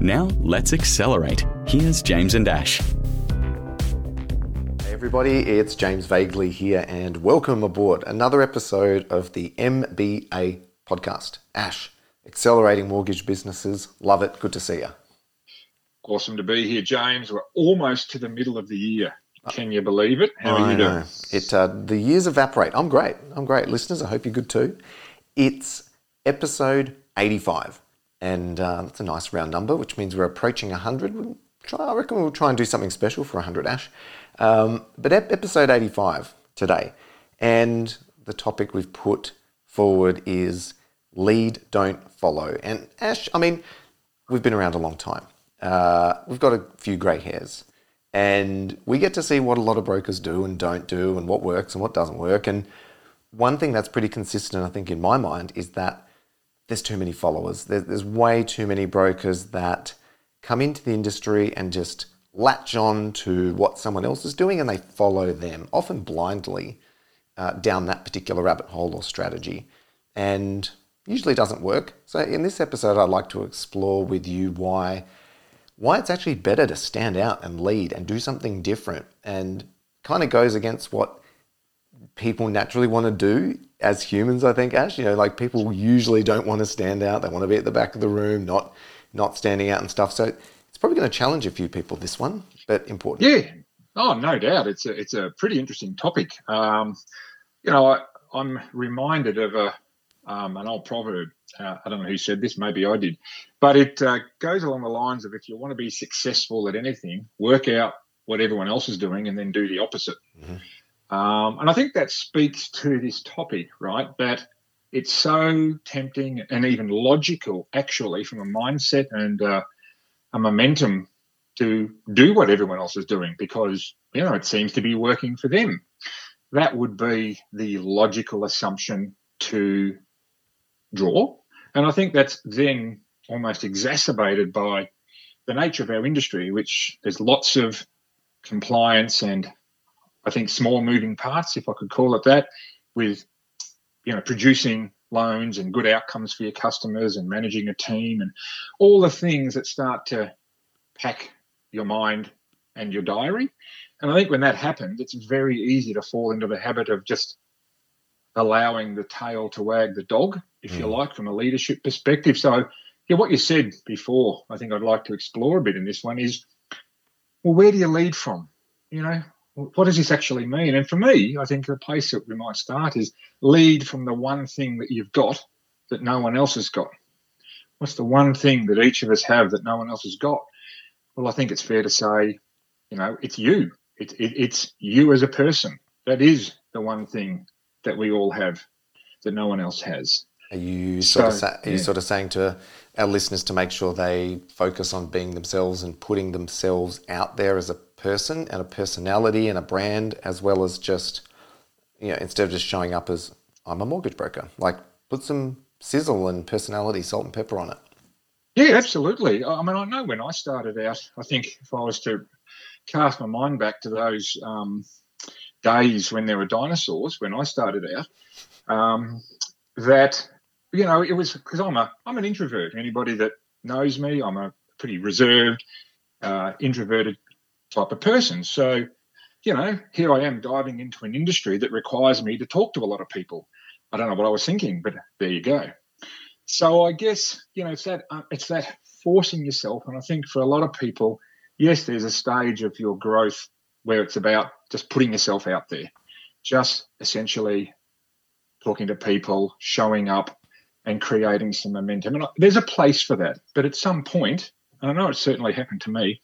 Now, let's accelerate. Here's James and Ash. Hey everybody, it's James Vagley here and welcome aboard another episode of the MBA podcast. Ash, accelerating mortgage businesses. Love it. Good to see you. Awesome to be here, James. We're almost to the middle of the year. Can you believe it? How are you doing? The years evaporate. I'm great. Listeners, I hope you're good too. It's episode 85, and that's a nice round number, which means we're approaching 100. I reckon we'll try and do something special for 100, Ash. But episode 85 today, and the topic we've put forward is lead, don't follow. And Ash, I mean, we've been around a long time. We've got a few grey hairs. And we get to see what a lot of brokers do and don't do and what works and what doesn't work. And one thing that's pretty consistent, I think, in my mind is that there's too many followers. There's way too many brokers that come into the industry and just latch on to what someone else is doing and they follow them, often blindly, down that particular rabbit hole or strategy. And usually doesn't work. So in this episode, I'd like to explore with you why it's actually better to stand out and lead and do something different, and kind of goes against what people naturally want to do as humans, I think, Ash. You know, like people usually don't want to stand out. They want to be at the back of the room, not standing out and stuff. So it's probably going to challenge a few people, this one, but important. Yeah. Oh, no doubt. It's a pretty interesting topic. You know, I'm reminded of an old proverb. I don't know who said this, maybe I did, but it goes along the lines of if you want to be successful at anything, work out what everyone else is doing and then do the opposite. Mm-hmm. And I think that speaks to this topic, right, that it's so tempting and even logical, actually, from a mindset and a momentum to do what everyone else is doing because, you know, it seems to be working for them. That would be the logical assumption to draw. And I think that's then almost exacerbated by the nature of our industry, which there's lots of compliance and I think small moving parts, if I could call it that, with, you know, producing loans and good outcomes for your customers and managing a team and all the things that start to pack your mind and your diary. And I think when that happens, it's very easy to fall into the habit of just allowing the tail to wag the dog, if you like, from a leadership perspective. So, yeah, what you said before, I think I'd like to explore a bit in this one is, well, where do you lead from? You know, what does this actually mean? And for me, I think the place that we might start is lead from the one thing that you've got that no one else has got. What's the one thing that each of us have that no one else has got? Well, I think it's fair to say, you know, it's you. It's you as a person. That is the one thing that we all have that no one else has. Are you sort of saying to our listeners to make sure they focus on being themselves and putting themselves out there as a person and a personality and a brand, as well as just, you know, instead of just showing up as I'm a mortgage broker, like put some sizzle and personality, salt and pepper on it? Yeah, absolutely. I mean, I know when I started out, I think if I was to cast my mind back to those days when there were dinosaurs, when I started out, that, you know, it was because I'm an introvert. Anybody that knows me, I'm a pretty reserved, introverted type of person. So, you know, here I am diving into an industry that requires me to talk to a lot of people. I don't know what I was thinking, but there you go. So I guess, you know, it's that forcing yourself. And I think for a lot of people, yes, there's a stage of your growth where it's about just putting yourself out there, just essentially talking to people, showing up and creating some momentum. And there's a place for that. But at some point, and I know it certainly happened to me,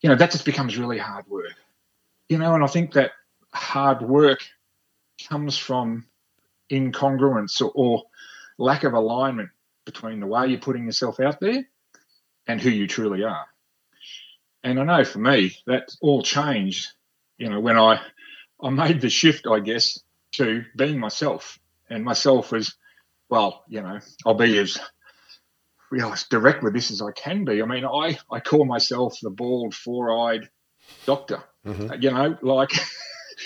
you know, that just becomes really hard work. You know, and I think that hard work comes from incongruence or lack of alignment between the way you're putting yourself out there and who you truly are. And I know for me, that all changed, you know, when I made the shift, I guess, to being myself. And myself was, well, you know, I'll be as direct with this as I can be. I mean, I call myself the bald, four-eyed doctor. Mm-hmm. You know, like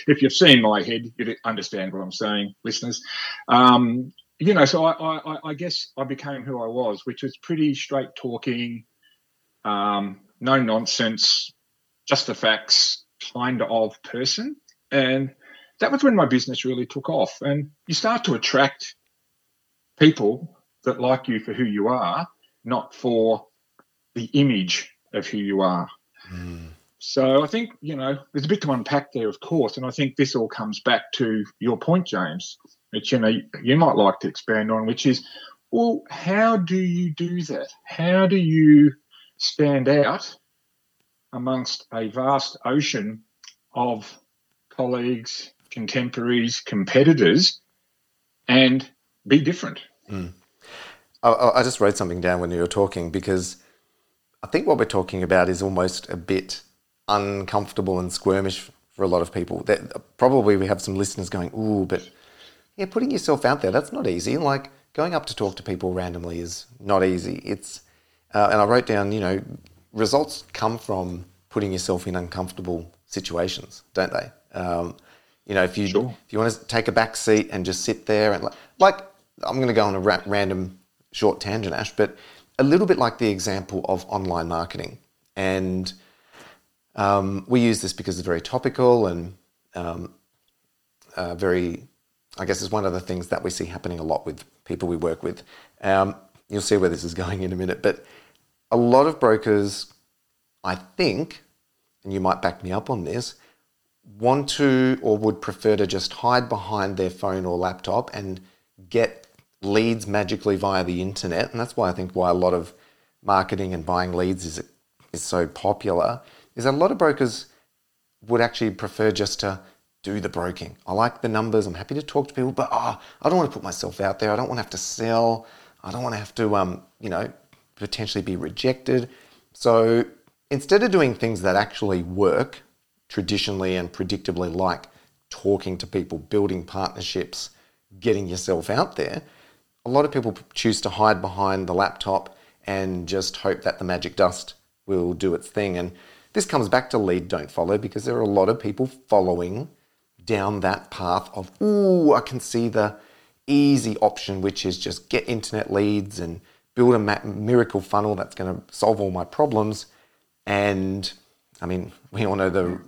if you've seen my head, you understand what I'm saying, listeners. You know, so I guess I became who I was, which was pretty straight-talking, no nonsense, just the facts kind of person. And that was when my business really took off. And you start to attract people that like you for who you are, not for the image of who you are. Mm. So I think, you know, there's a bit to unpack there, of course. And I think this all comes back to your point, James, which, you know, you might like to expand on, which is, well, how do you do that? How do you stand out amongst a vast ocean of colleagues, contemporaries, competitors, and be different? Mm. I just wrote something down when you were talking, because I think what we're talking about is almost a bit uncomfortable and squirmish for a lot of people. That probably we have some listeners going, ooh, but yeah, putting yourself out there, that's not easy. Like going up to talk to people randomly is not easy. It's and I wrote down, you know, results come from putting yourself in uncomfortable situations, don't they? You know, if you want to take a back seat and just sit there and like I'm going to go on a random short tangent, Ash, but a little bit like the example of online marketing. And we use this because it's very topical and very, I guess, is one of the things that we see happening a lot with people we work with. You'll see where this is going in a minute, but a lot of brokers, I think, and you might back me up on this, want to or would prefer to just hide behind their phone or laptop and get leads magically via the internet. And that's why I think why a lot of marketing and buying leads is so popular, is that a lot of brokers would actually prefer just to do the broking. I like the numbers. I'm happy to talk to people, but I don't want to put myself out there. I don't want to have to sell. I don't want to have to, you know, potentially be rejected. So instead of doing things that actually work traditionally and predictably, like talking to people, building partnerships, getting yourself out there, a lot of people choose to hide behind the laptop and just hope that the magic dust will do its thing. And this comes back to lead, don't follow, because there are a lot of people following down that path of, ooh, I can see the easy option, which is just get internet leads and build a miracle funnel that's going to solve all my problems. And I mean, we all know that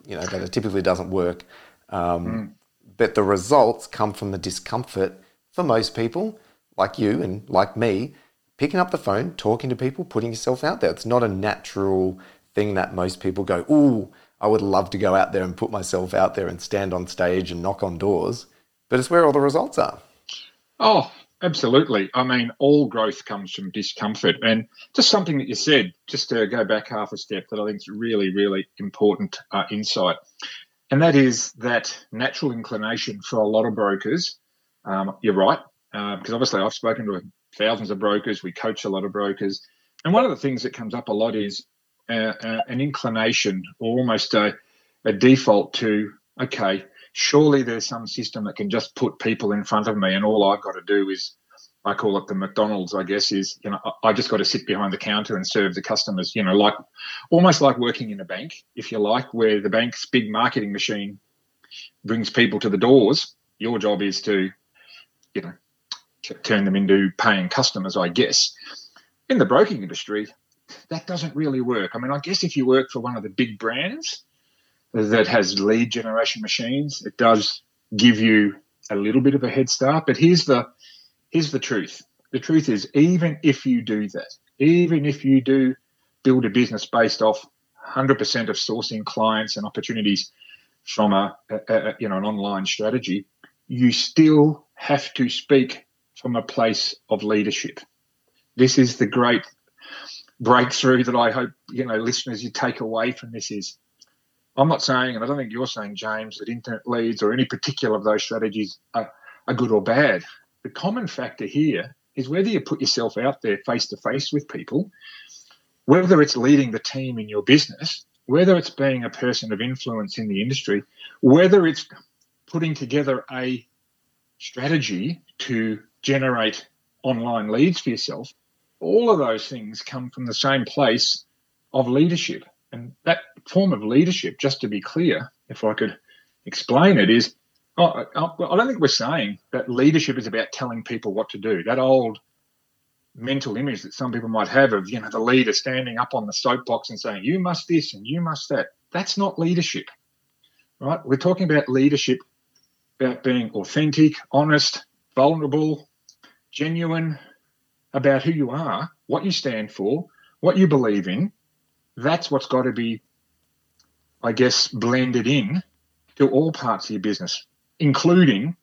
it typically doesn't work. But the results come from the discomfort for most people, like you and like me, picking up the phone, talking to people, putting yourself out there. It's not a natural thing that most people go, ooh, I would love to go out there and put myself out there and stand on stage and knock on doors. But it's where all the results are. Oh, absolutely. I mean, all growth comes from discomfort. And just something that you said, just to go back half a step, that I think is really, really important insight. And that is that natural inclination for a lot of brokers. You're right, because obviously I've spoken to thousands of brokers. We coach a lot of brokers. And one of the things that comes up a lot is an inclination, or almost a default to, okay, surely there's some system that can just put people in front of me, and all I've got to do is, I call it the McDonald's, I guess, is, you know, I just got to sit behind the counter and serve the customers, you know, like almost like working in a bank, if you like, where the bank's big marketing machine brings people to the doors. Your job is to, you know, turn them into paying customers, I guess. In the broking industry, that doesn't really work. I mean, I guess if you work for one of the big brands that has lead generation machines, it does give you a little bit of a head start. But here's the truth. The truth is, even if you do that, even if you do build a business based off 100% of sourcing clients and opportunities from an online strategy, you still have to speak from a place of leadership. This is the great breakthrough that I hope, you know, listeners, you take away from this is, I'm not saying, and I don't think you're saying, James, that internet leads or any particular of those strategies are good or bad. The common factor here is whether you put yourself out there face-to-face with people, whether it's leading the team in your business whether it's being a person of influence in the industry, whether it's putting together a strategy to generate online leads for yourself, all of those things come from the same place of leadership. And that form of leadership, just to be clear, if I could explain it, is I don't think we're saying that leadership is about telling people what to do. That old mental image that some people might have of, you know, the leader standing up on the soapbox and saying, you must this and you must that. That's not leadership, right? We're talking about leadership, about being authentic, honest, vulnerable, genuine about who you are, what you stand for, what you believe in. That's what's got to be, I guess, blended in to all parts of your business, including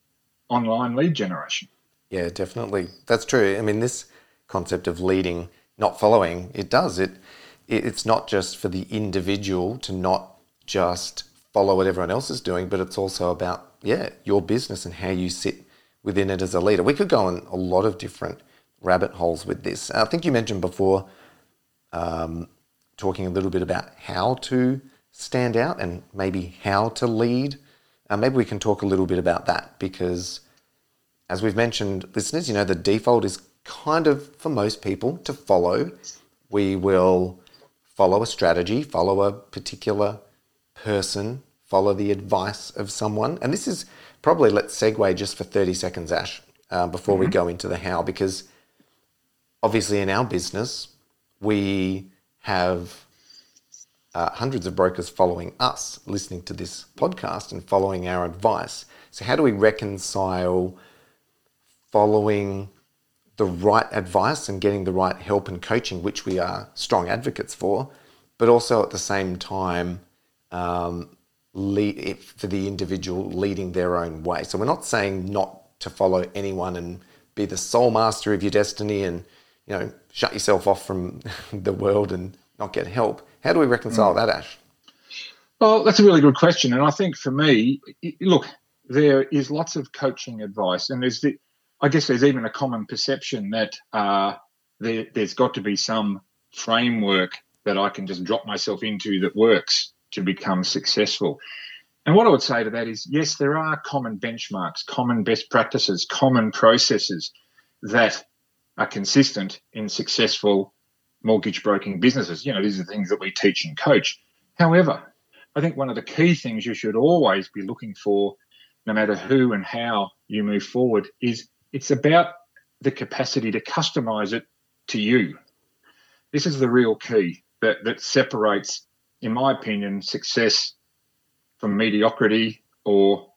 online lead generation. Yeah, definitely. That's true. I mean, this concept of leading, not following, it does. It's not just for the individual to not just follow what everyone else is doing, but it's also about, yeah, your business and how you sit within it as a leader. We could go on a lot of different rabbit holes with this. I think you mentioned before talking a little bit about how to stand out and maybe how to lead. Maybe we can talk a little bit about that because, as we've mentioned, listeners, you know, the default is kind of, for most people, to follow. We will follow a strategy, follow a particular person, follow the advice of someone. And this is probably, let's segue just for 30 seconds, Ash, before we go into the how, because obviously in our business, we have hundreds of brokers following us, listening to this podcast and following our advice. So how do we reconcile following the right advice and getting the right help and coaching, which we are strong advocates for, but also at the same time for the individual leading their own way? So we're not saying not to follow anyone and be the sole master of your destiny and, you know, shut yourself off from the world and not get help. How do we reconcile that, Ash? Well, that's a really good question. And I think for me, look, there is lots of coaching advice, and there's I guess there's even a common perception that there's got to be some framework that I can just drop myself into that works to become successful. And what I would say to that is, yes, there are common benchmarks, common best practices, common processes that are consistent in successful mortgage broking businesses. You know, these are things that we teach and coach. However, I think one of the key things you should always be looking for, no matter who and how you move forward, is it's about the capacity to customize it to you. This is the real key that separates, in my opinion, success from mediocrity or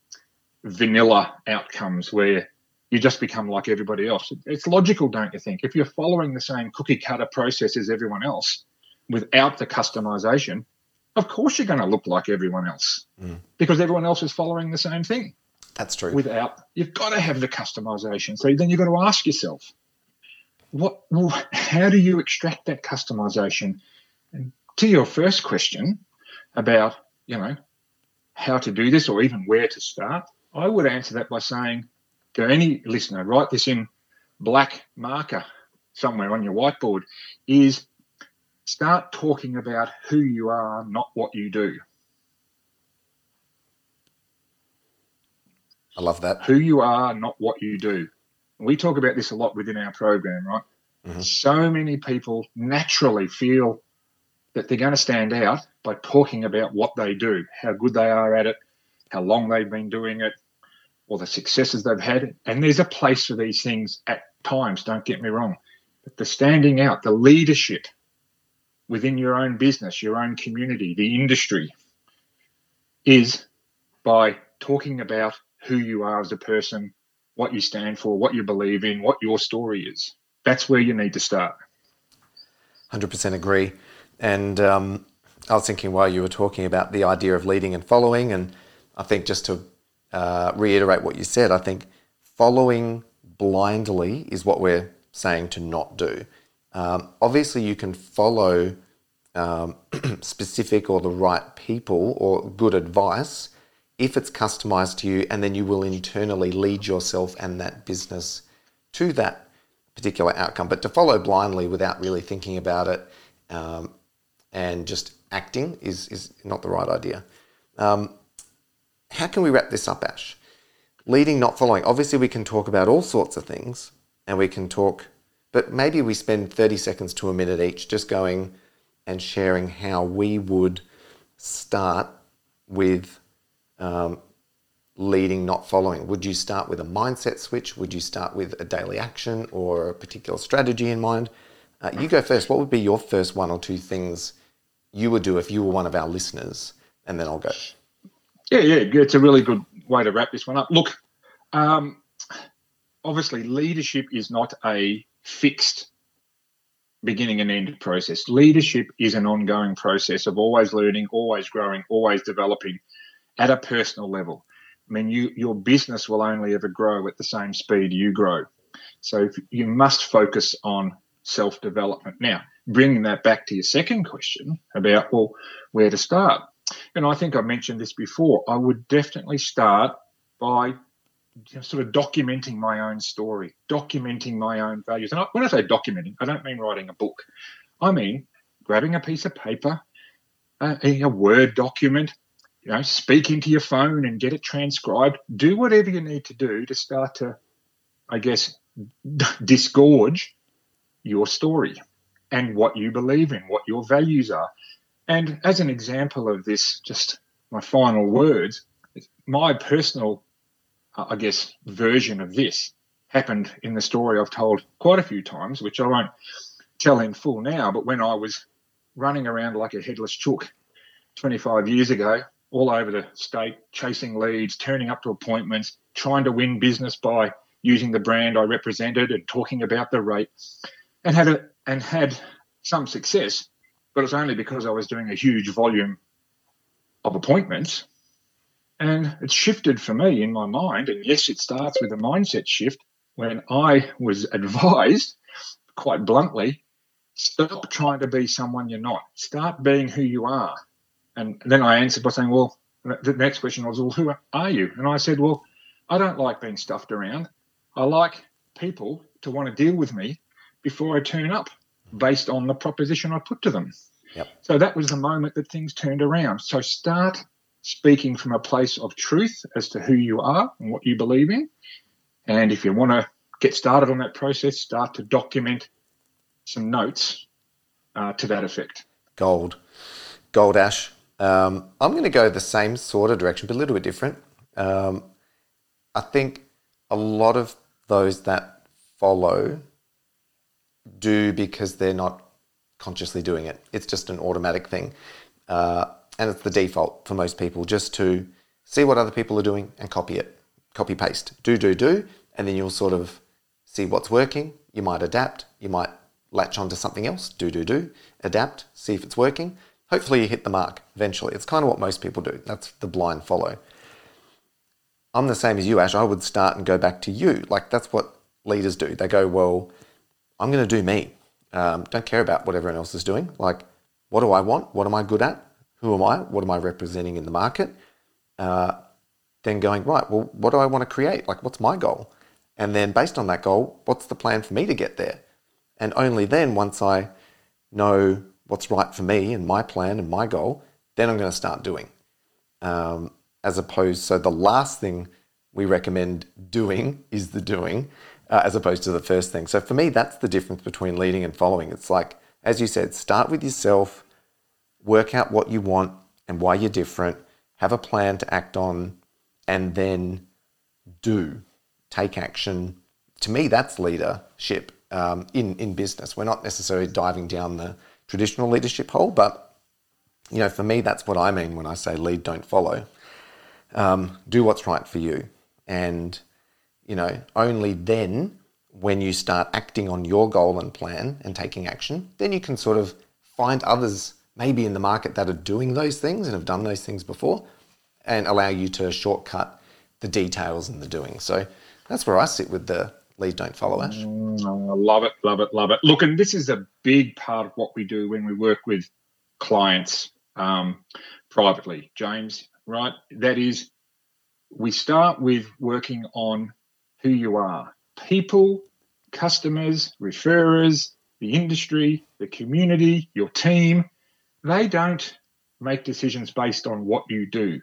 vanilla outcomes where you just become like everybody else. It's logical, don't you think? If you're following the same cookie cutter process as everyone else without the customization, of course you're going to look like everyone else because everyone else is following the same thing. That's true. You've got to have the customization. So then you've got to ask yourself, how do you extract that customization? And to your first question about, you know, how to do this or even where to start, I would answer that by saying to any listener, write this in black marker somewhere on your whiteboard, is start talking about who you are, not what you do. I love that. Who you are, not what you do. We talk about this a lot within our program, right? Mm-hmm. So many people naturally feel that they're going to stand out by talking about what they do, how good they are at it, how long they've been doing it, or the successes they've had. And there's a place for these things at times, don't get me wrong. But the standing out, the leadership within your own business, your own community, the industry, is by talking about who you are as a person, what you stand for, what you believe in, what your story is. That's where you need to start. 100% agree. And I was thinking while you were talking about the idea of leading and following, and I think just to reiterate what you said, I think following blindly is what we're saying to not do. Obviously, you can follow specific or the right people or good advice if it's customized to you, and then you will internally lead yourself and that business to that particular outcome. But to follow blindly without really thinking about it and just acting is not the right idea. How can we wrap this up, Ash? Leading, not following. Obviously, we can talk about all sorts of things, and we can talk, but maybe we spend 30 seconds to a minute each just going and sharing how we would start with leading, not following. Would you start with a mindset switch? Would you start with a daily action or a particular strategy in mind? You go first. What would be your first one or two things you would do if you were one of our listeners? And then I'll go. Yeah. It's a really good way to wrap this one up. Look, obviously leadership is not a fixed beginning and end process. Leadership is an ongoing process of always learning, always growing, always developing at a personal level. I mean, your business will only ever grow at the same speed you grow. So you must focus on self-development. Now, bringing that back to your second question about, well, where to start. And I think I mentioned this before. I would definitely start by sort of documenting my own story, documenting my own values. And when I say documenting, I don't mean writing a book. I mean grabbing a piece of paper, a Word document, speak into your phone and get it transcribed. Do whatever you need to do to start to, I guess, disgorge your story and what you believe in, what your values are. And as an example of this, just my final words, my personal, I guess, version of this happened in the story I've told quite a few times, which I won't tell in full now, but when I was running around like a headless chook 25 years ago, all over the state, chasing leads, turning up to appointments, trying to win business by using the brand I represented and talking about the rate, and had some success, but it's only because I was doing a huge volume of appointments. And it shifted for me in my mind. And yes, it starts with a mindset shift when I was advised, quite bluntly, stop trying to be someone you're not. Start being who you are. And then I answered by saying, well, the next question was, well, who are you? And I said, well, I don't like being stuffed around. I like people to want to deal with me before I turn up, based on the proposition I put to them. Yep. So that was the moment that things turned around. So start speaking from a place of truth as to who you are and what you believe in. And if you want to get started on that process, start to document some notes to that effect. Gold, Ash. I'm going to go the same sort of direction, but a little bit different. I think a lot of those that follow do because they're not consciously doing it. It's just an automatic thing. And it's the default for most people, just to see what other people are doing and copy it, copy paste, do. And then you'll sort of see what's working. You might adapt. You might latch onto something else, do, adapt, see if it's working. Hopefully you hit the mark eventually. It's kind of what most people do. That's the blind follow. I'm the same as you, Ash. I would start and go back to you. Like, that's what leaders do. They go, well, I'm going to do me. Don't care about what everyone else is doing. Like, what do I want? What am I good at? Who am I? What am I representing in the market? Then going, right, well, what do I want to create? Like, what's my goal? And then based on that goal, what's the plan for me to get there? And only then, once I know what's right for me and my plan and my goal, then I'm going to start doing. So the last thing we recommend doing is the doing. As opposed to the first thing. So for me, that's the difference between leading and following. It's like, as you said, start with yourself, work out what you want and why you're different, have a plan to act on, and then take action. To me, that's leadership in business. We're not necessarily diving down the traditional leadership hole, but for me, that's what I mean when I say lead, don't follow. Do what's right for you. And only then, when you start acting on your goal and plan and taking action, then you can sort of find others maybe in the market that are doing those things and have done those things before and allow you to shortcut the details and the doing. So that's where I sit with the lead, don't follow, Ash. I love it. Look, and this is a big part of what we do when we work with clients privately. James, right? That is, we start with working on who you are. People, customers, referrers, the industry, the community, your team, they don't make decisions based on what you do.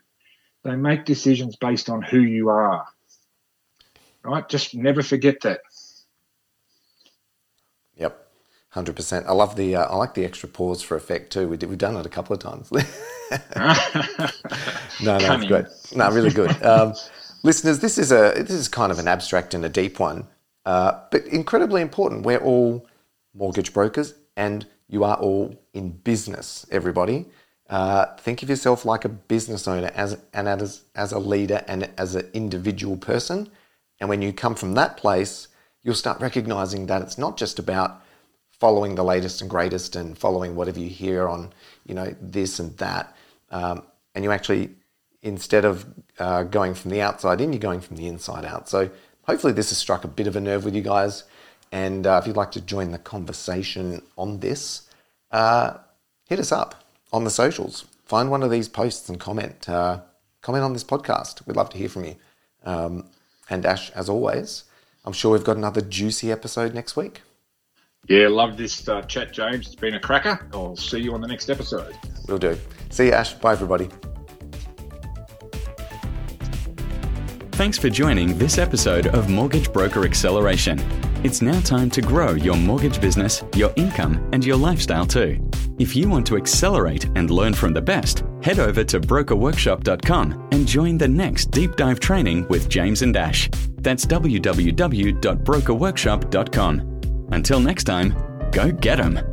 They make decisions based on who you are. Right? Just never forget that. Yep. 100%. I love the, I like the extra pause for effect too. We've done it a couple of times. No, it's good. No, really good. Listeners, this is kind of an abstract and a deep one, but incredibly important. We're all mortgage brokers and you are all in business, everybody. Think of yourself like a business owner as a leader and as an individual person. And when you come from that place, you'll start recognizing that it's not just about following the latest and greatest and following whatever you hear on, you know, this and that. And you actually, instead of going from the outside in, you're going from the inside out. So hopefully this has struck a bit of a nerve with you guys. And if you'd like to join the conversation on this, hit us up on the socials. Find one of these posts and comment. Comment on this podcast. We'd love to hear from you. And Ash, as always, I'm sure we've got another juicy episode next week. Yeah, love this chat, James. It's been a cracker. I'll see you on the next episode. Will do. See you, Ash. Bye, everybody. Thanks for joining this episode of Mortgage Broker Acceleration. It's now time to grow your mortgage business, your income, and your lifestyle too. If you want to accelerate and learn from the best, head over to brokerworkshop.com and join the next deep dive training with James and Ash. That's www.brokerworkshop.com. Until next time, go get 'em.